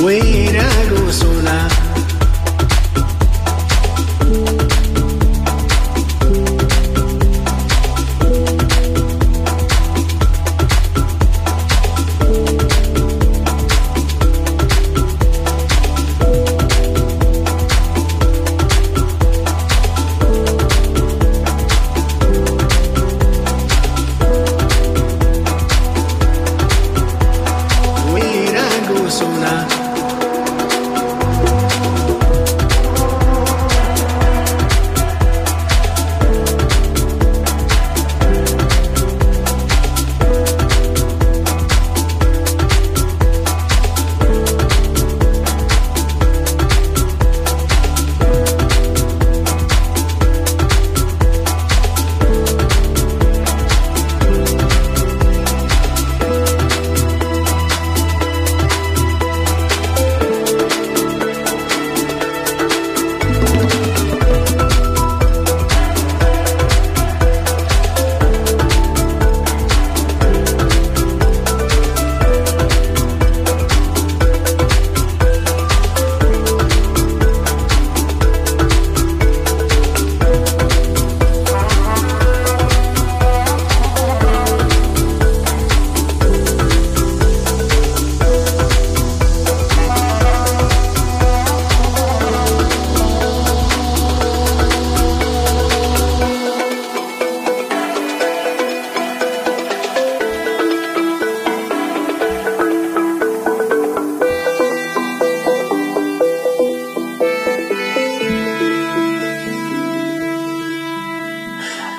Guerra sola.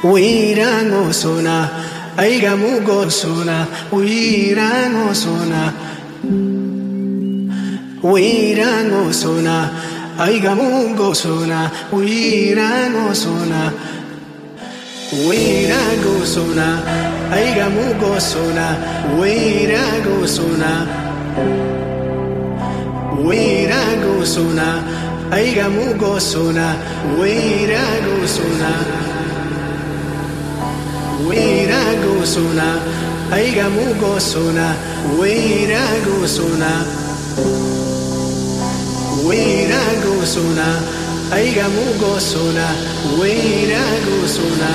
Uirango sona, aigamugo sona, uirango sona. Uirango sona, aigamugo sona, uirango sona. Uirango sona, aigamugo sona, uirango sona. Uirango sona, aigamugo sona, uirango sona. Uirago sona, aigamugo sona, uirago sona. Uirago sona, aigamugo sona, uirago sona.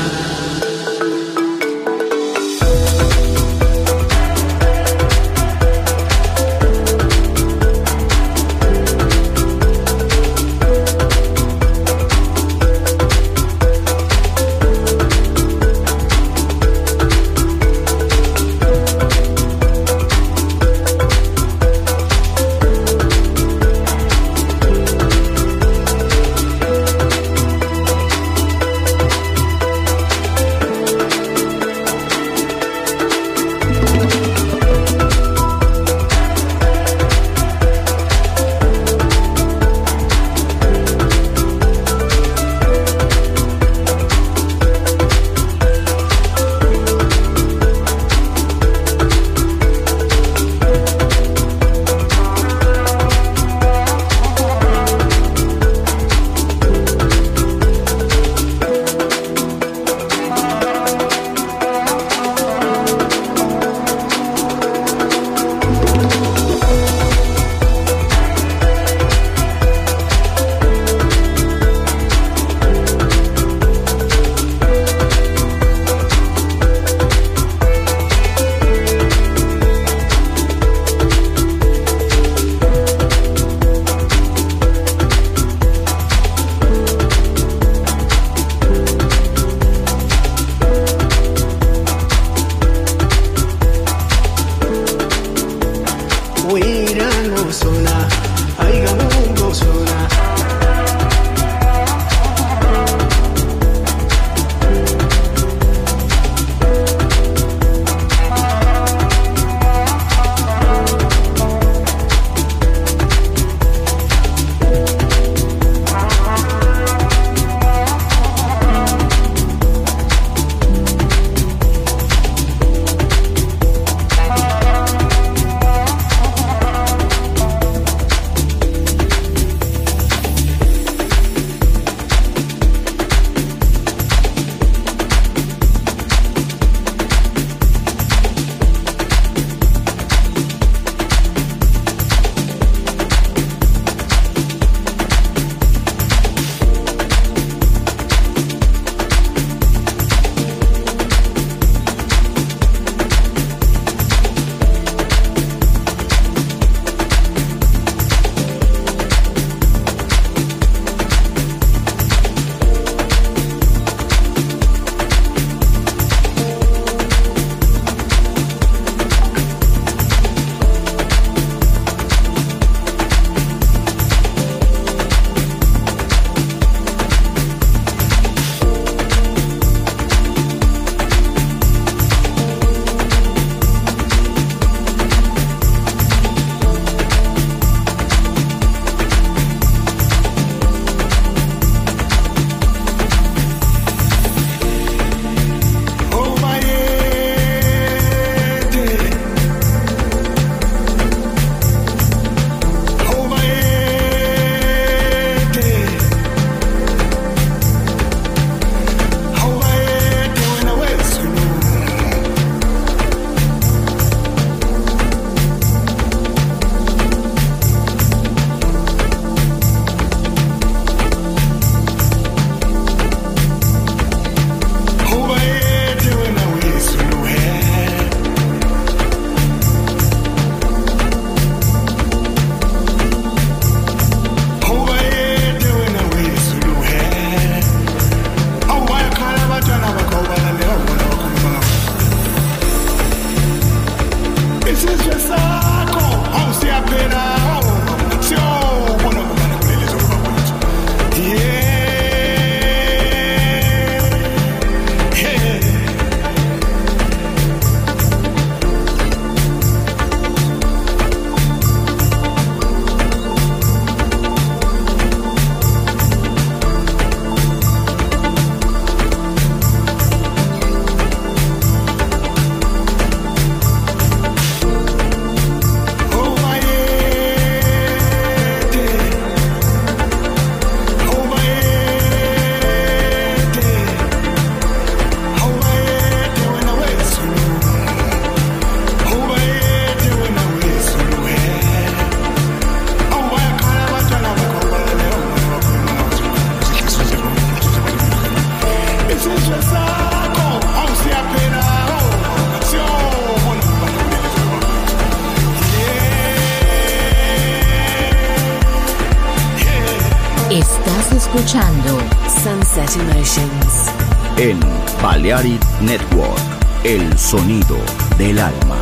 Sunset Emotions en Balearic Network, el sonido del alma.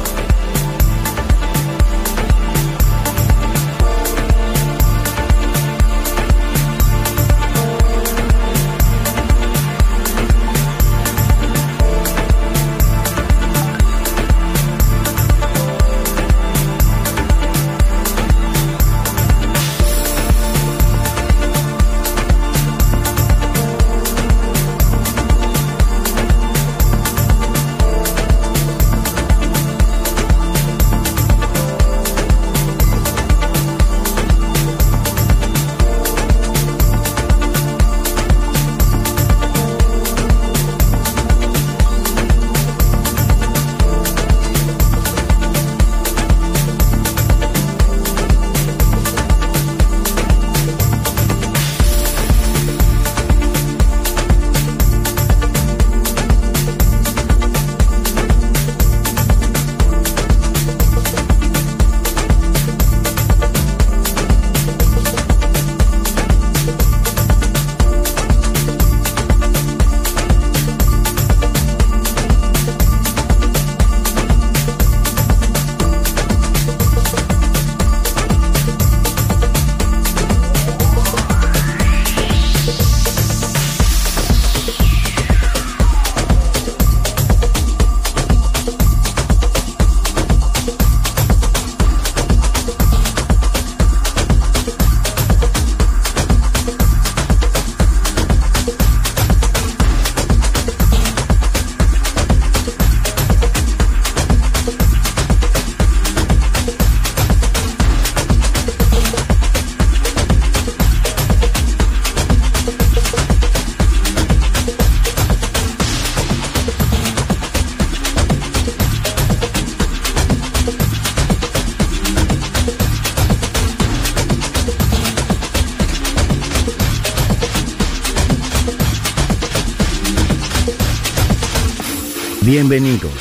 Bienvenidos.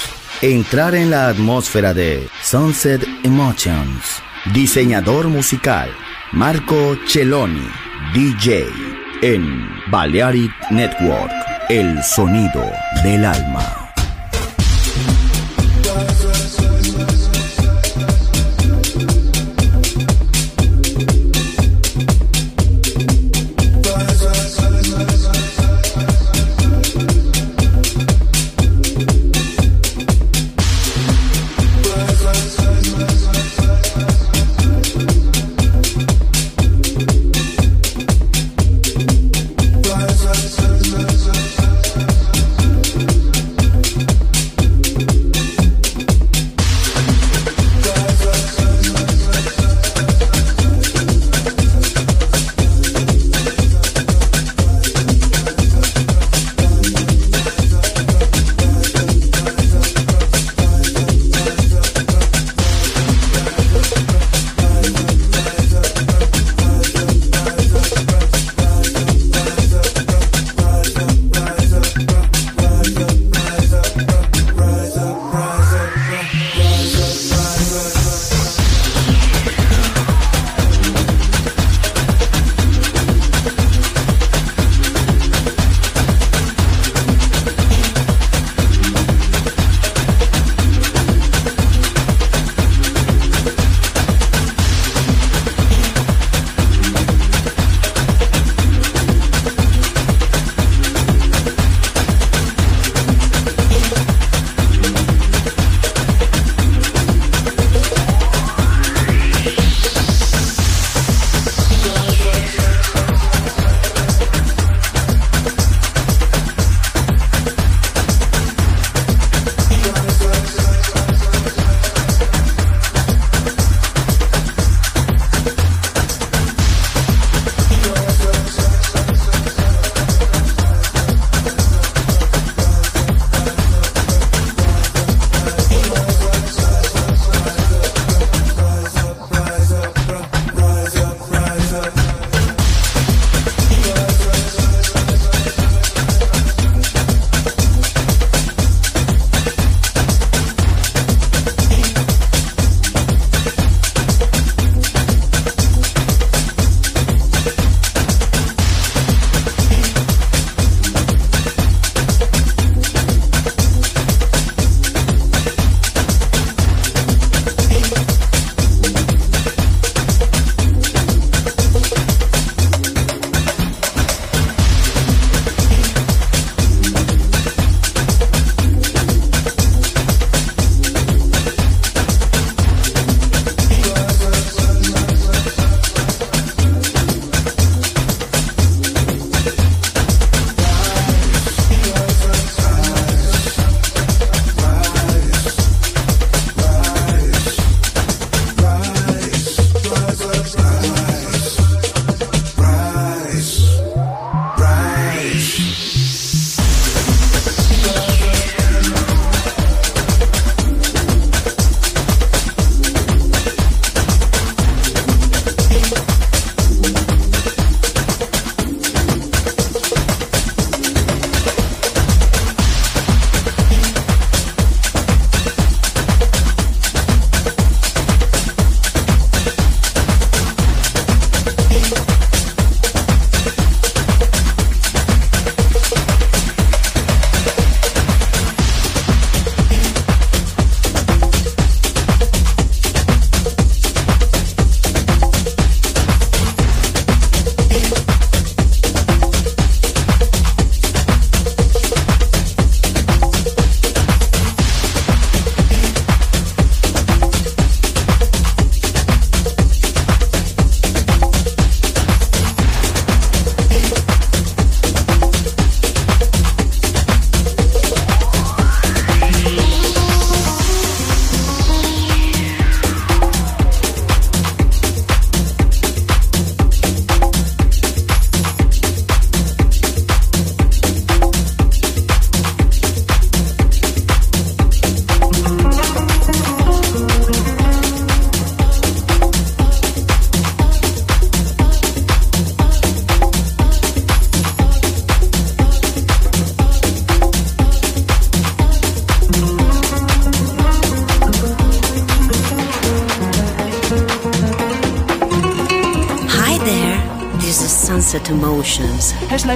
Entrar en la atmósfera de Sunset Emotions. Diseñador musical Marco Celloni, DJ en Balearic Network, el sonido del alma. Sunset Emotions. Es la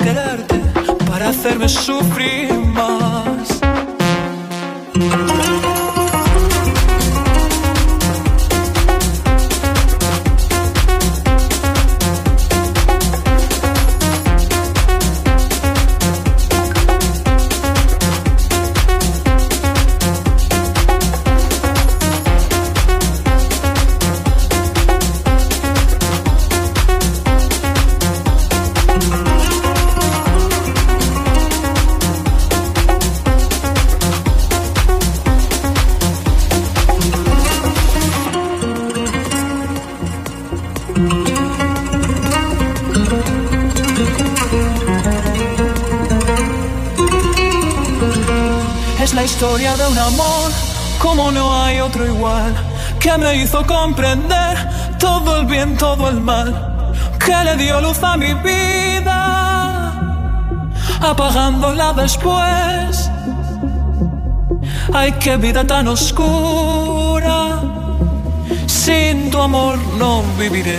Quererte para hacerme sufrir más. Historia de un amor como no hay otro igual, que me hizo comprender todo el bien, todo el mal, que le dio luz a mi vida, apagándola después. Ay, qué vida tan oscura, sin tu amor no viviré.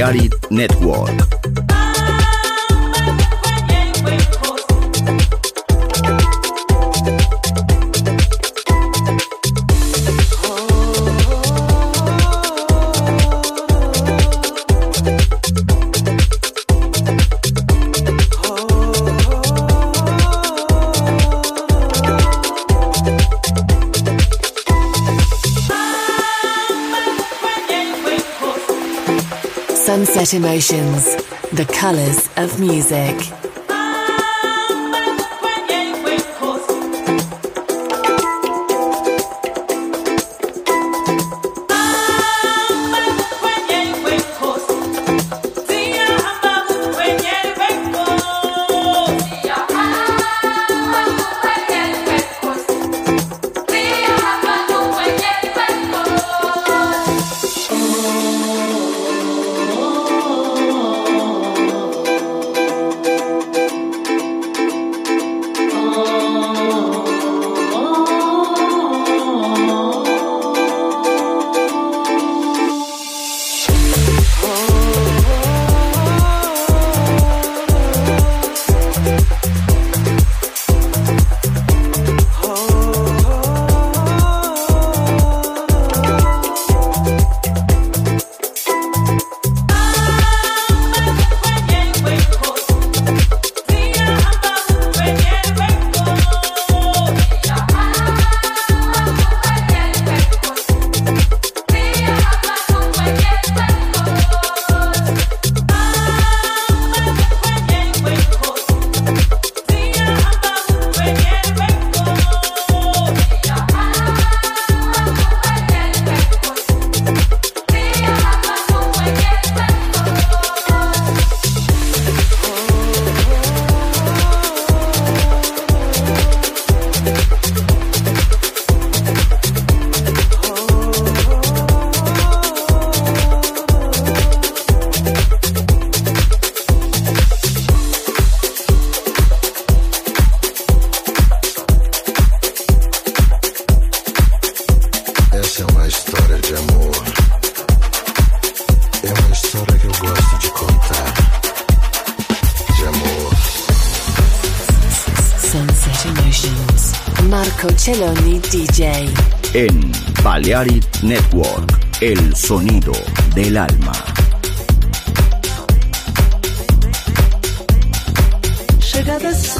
Balearic Network. Sunset Emotions, the colors of music. Marco Celloni DJ en Balearic Network, el sonido del alma. Llegadas.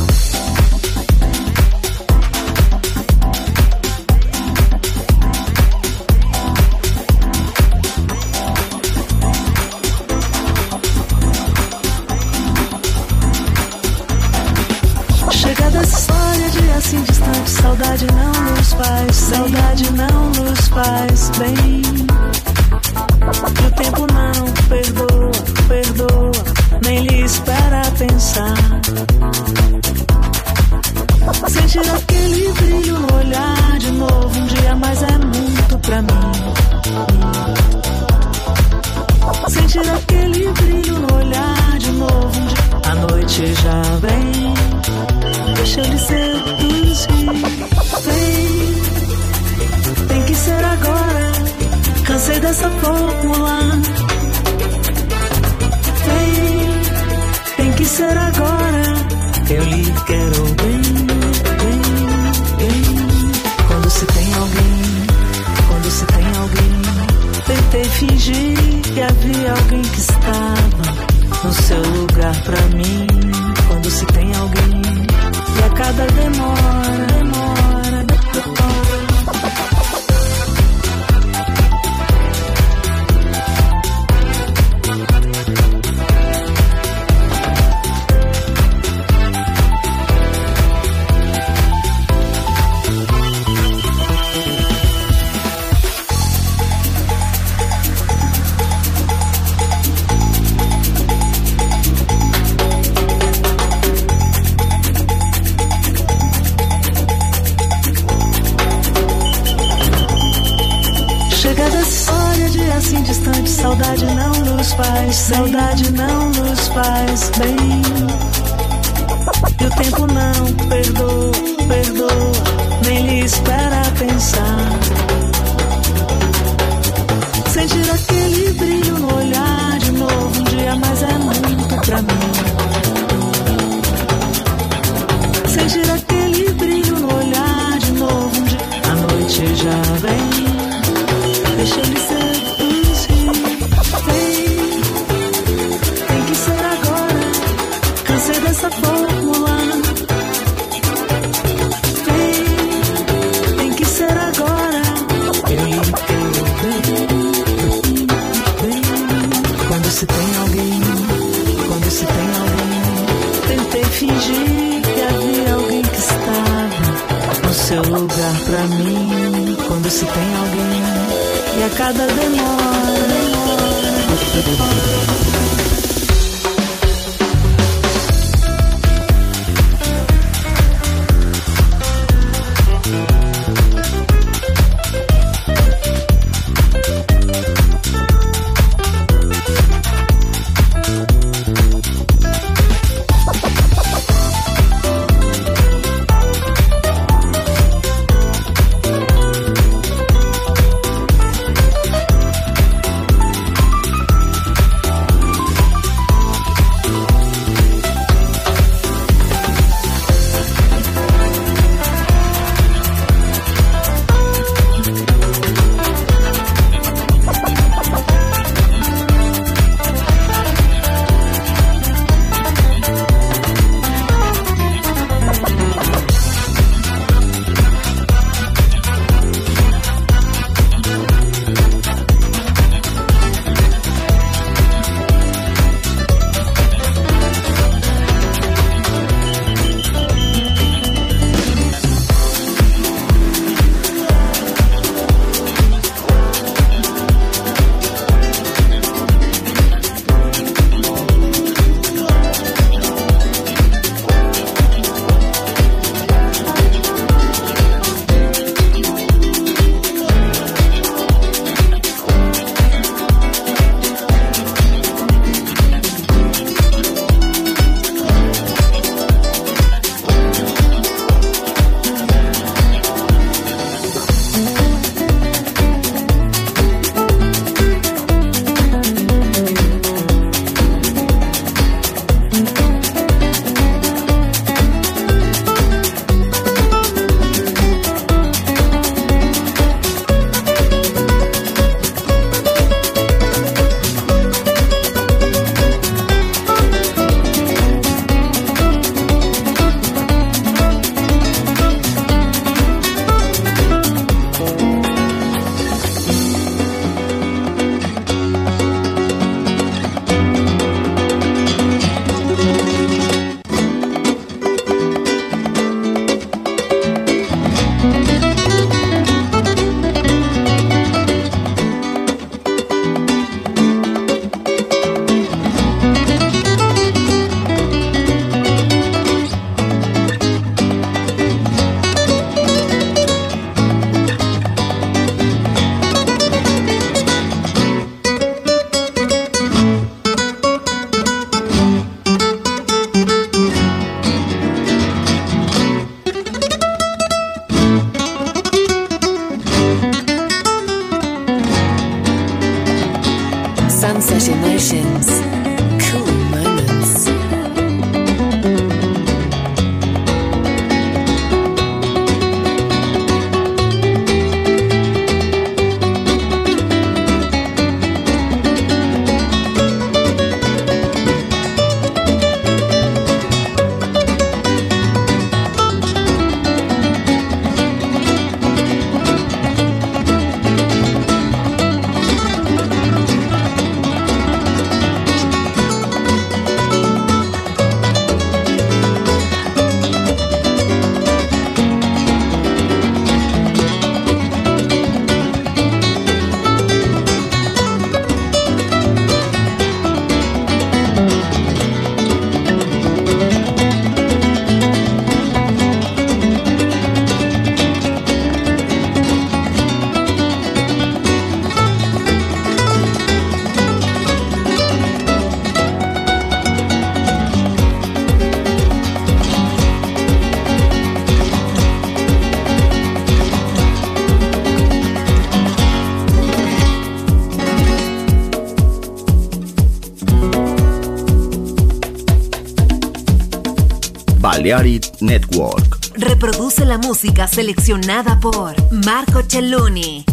Saudade não nos faz, saudade não nos faz bem. E o tempo não perdoa, perdoa, nem lhe espera pensar. Sentir aquele brilho no olhar de novo, um dia mais é muito pra mim. Sentir aquele brilho no olhar de novo, um dia... a noite já vem, deixa de ser. Vem, tem que ser agora. Cansei dessa fórmula. Vem, tem que ser agora. Eu lhe quero bem, bem, bem. Quando se tem alguém, quando se tem alguém. Tentei fingir que havia alguém que estava no seu lugar pra mim. Quando se tem alguém. E a cada demora, demora, demora. Saudade não nos faz, saudade não nos faz bem. E o tempo não perdoa, perdoa, nem lhe espera pensar. Sentir aquele brilho no olhar de novo. tem alguém, quando se tem alguém. Tentei fingir que havia alguém que estava no seu lugar pra mim. Quando se tem alguém, e a cada demora. Balearic Network reproduce la música seleccionada por Marco Celloni.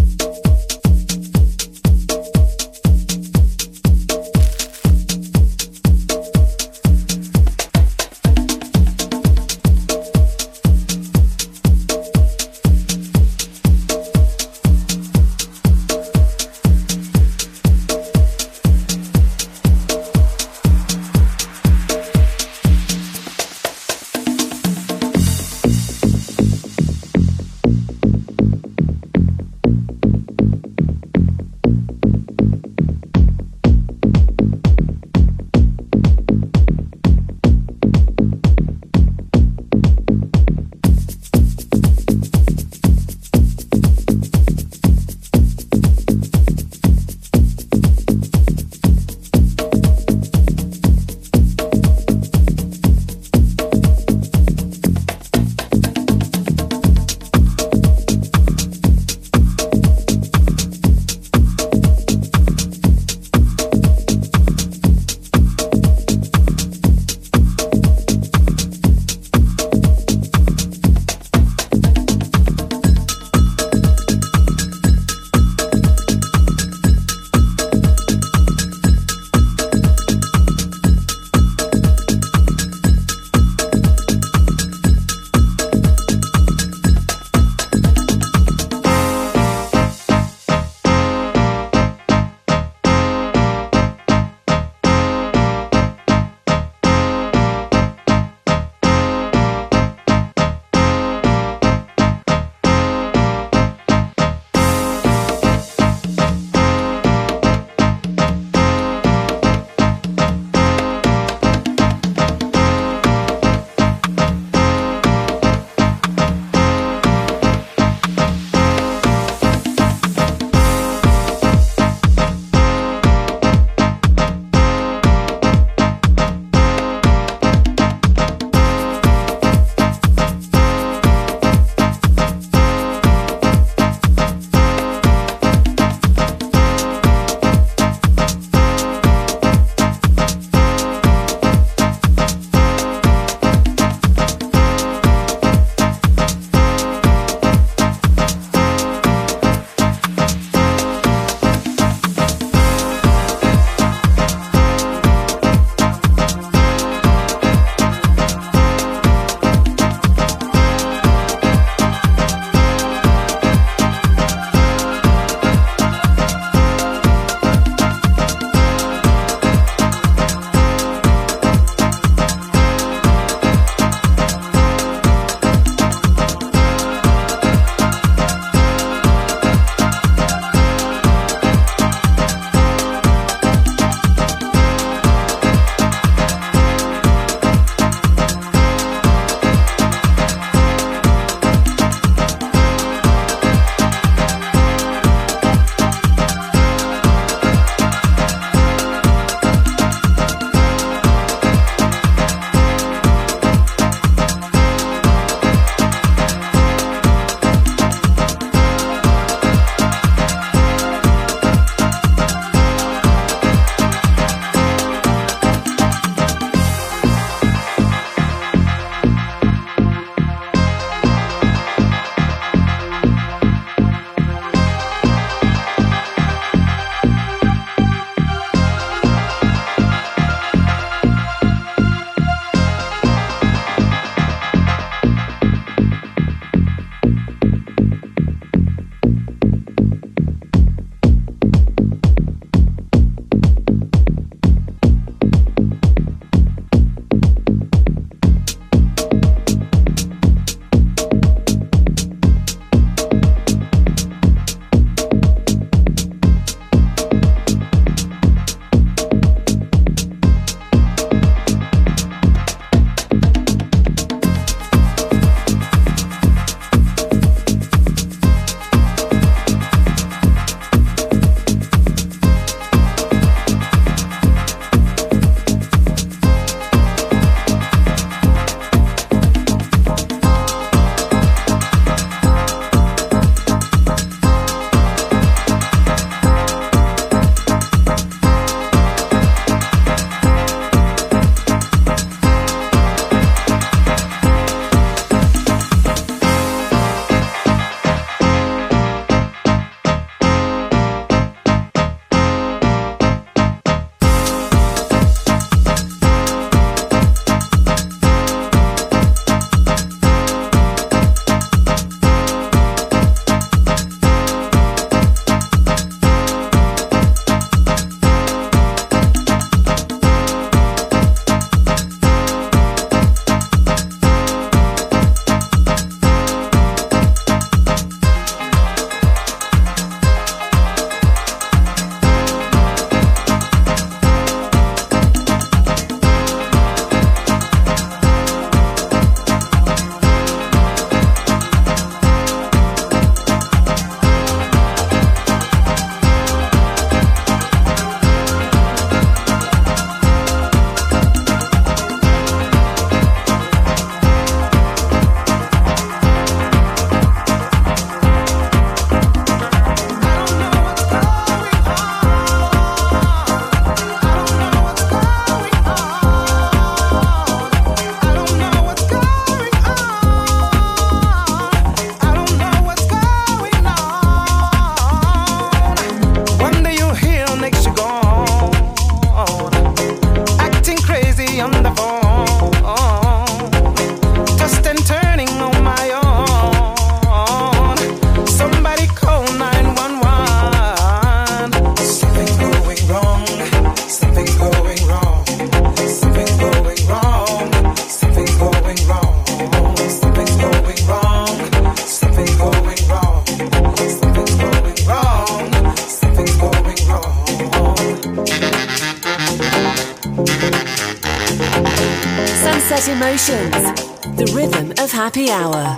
Sunset Emotions, the rhythm of happy hour.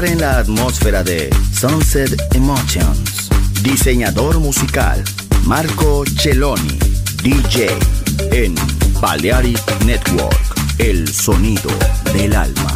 En la atmósfera de Sunset Emotions. Diseñador musical Marco Celloni, DJ en Balearic Network, el sonido del alma.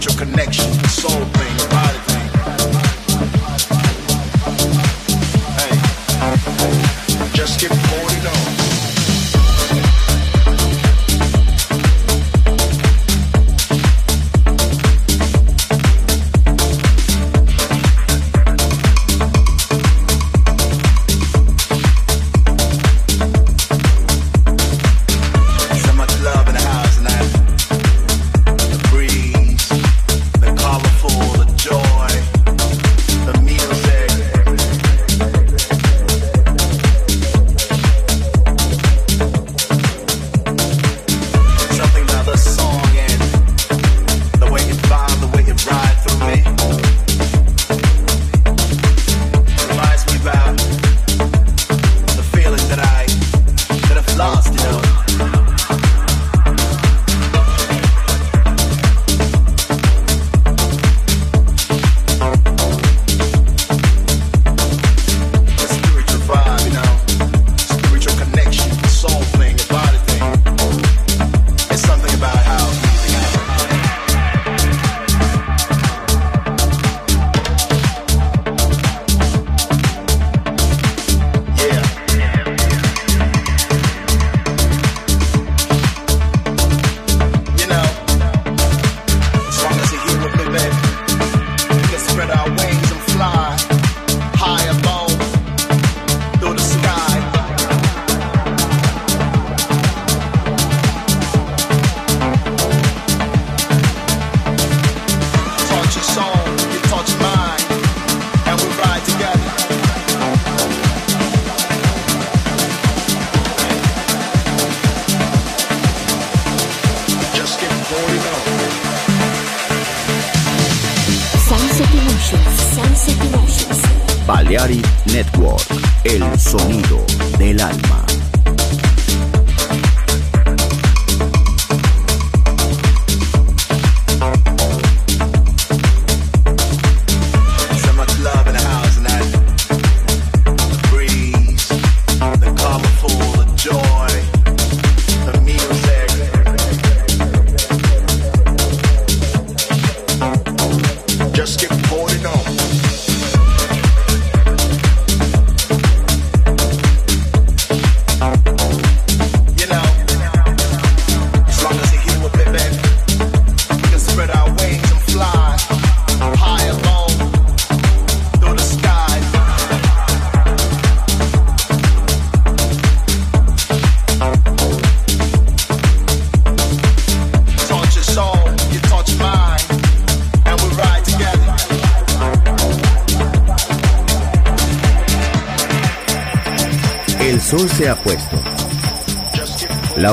spiritual connection, the soul thing, the body thing. Hey, just get poured it on. Balearic Network, el sonido del alma. Se ha puesto. La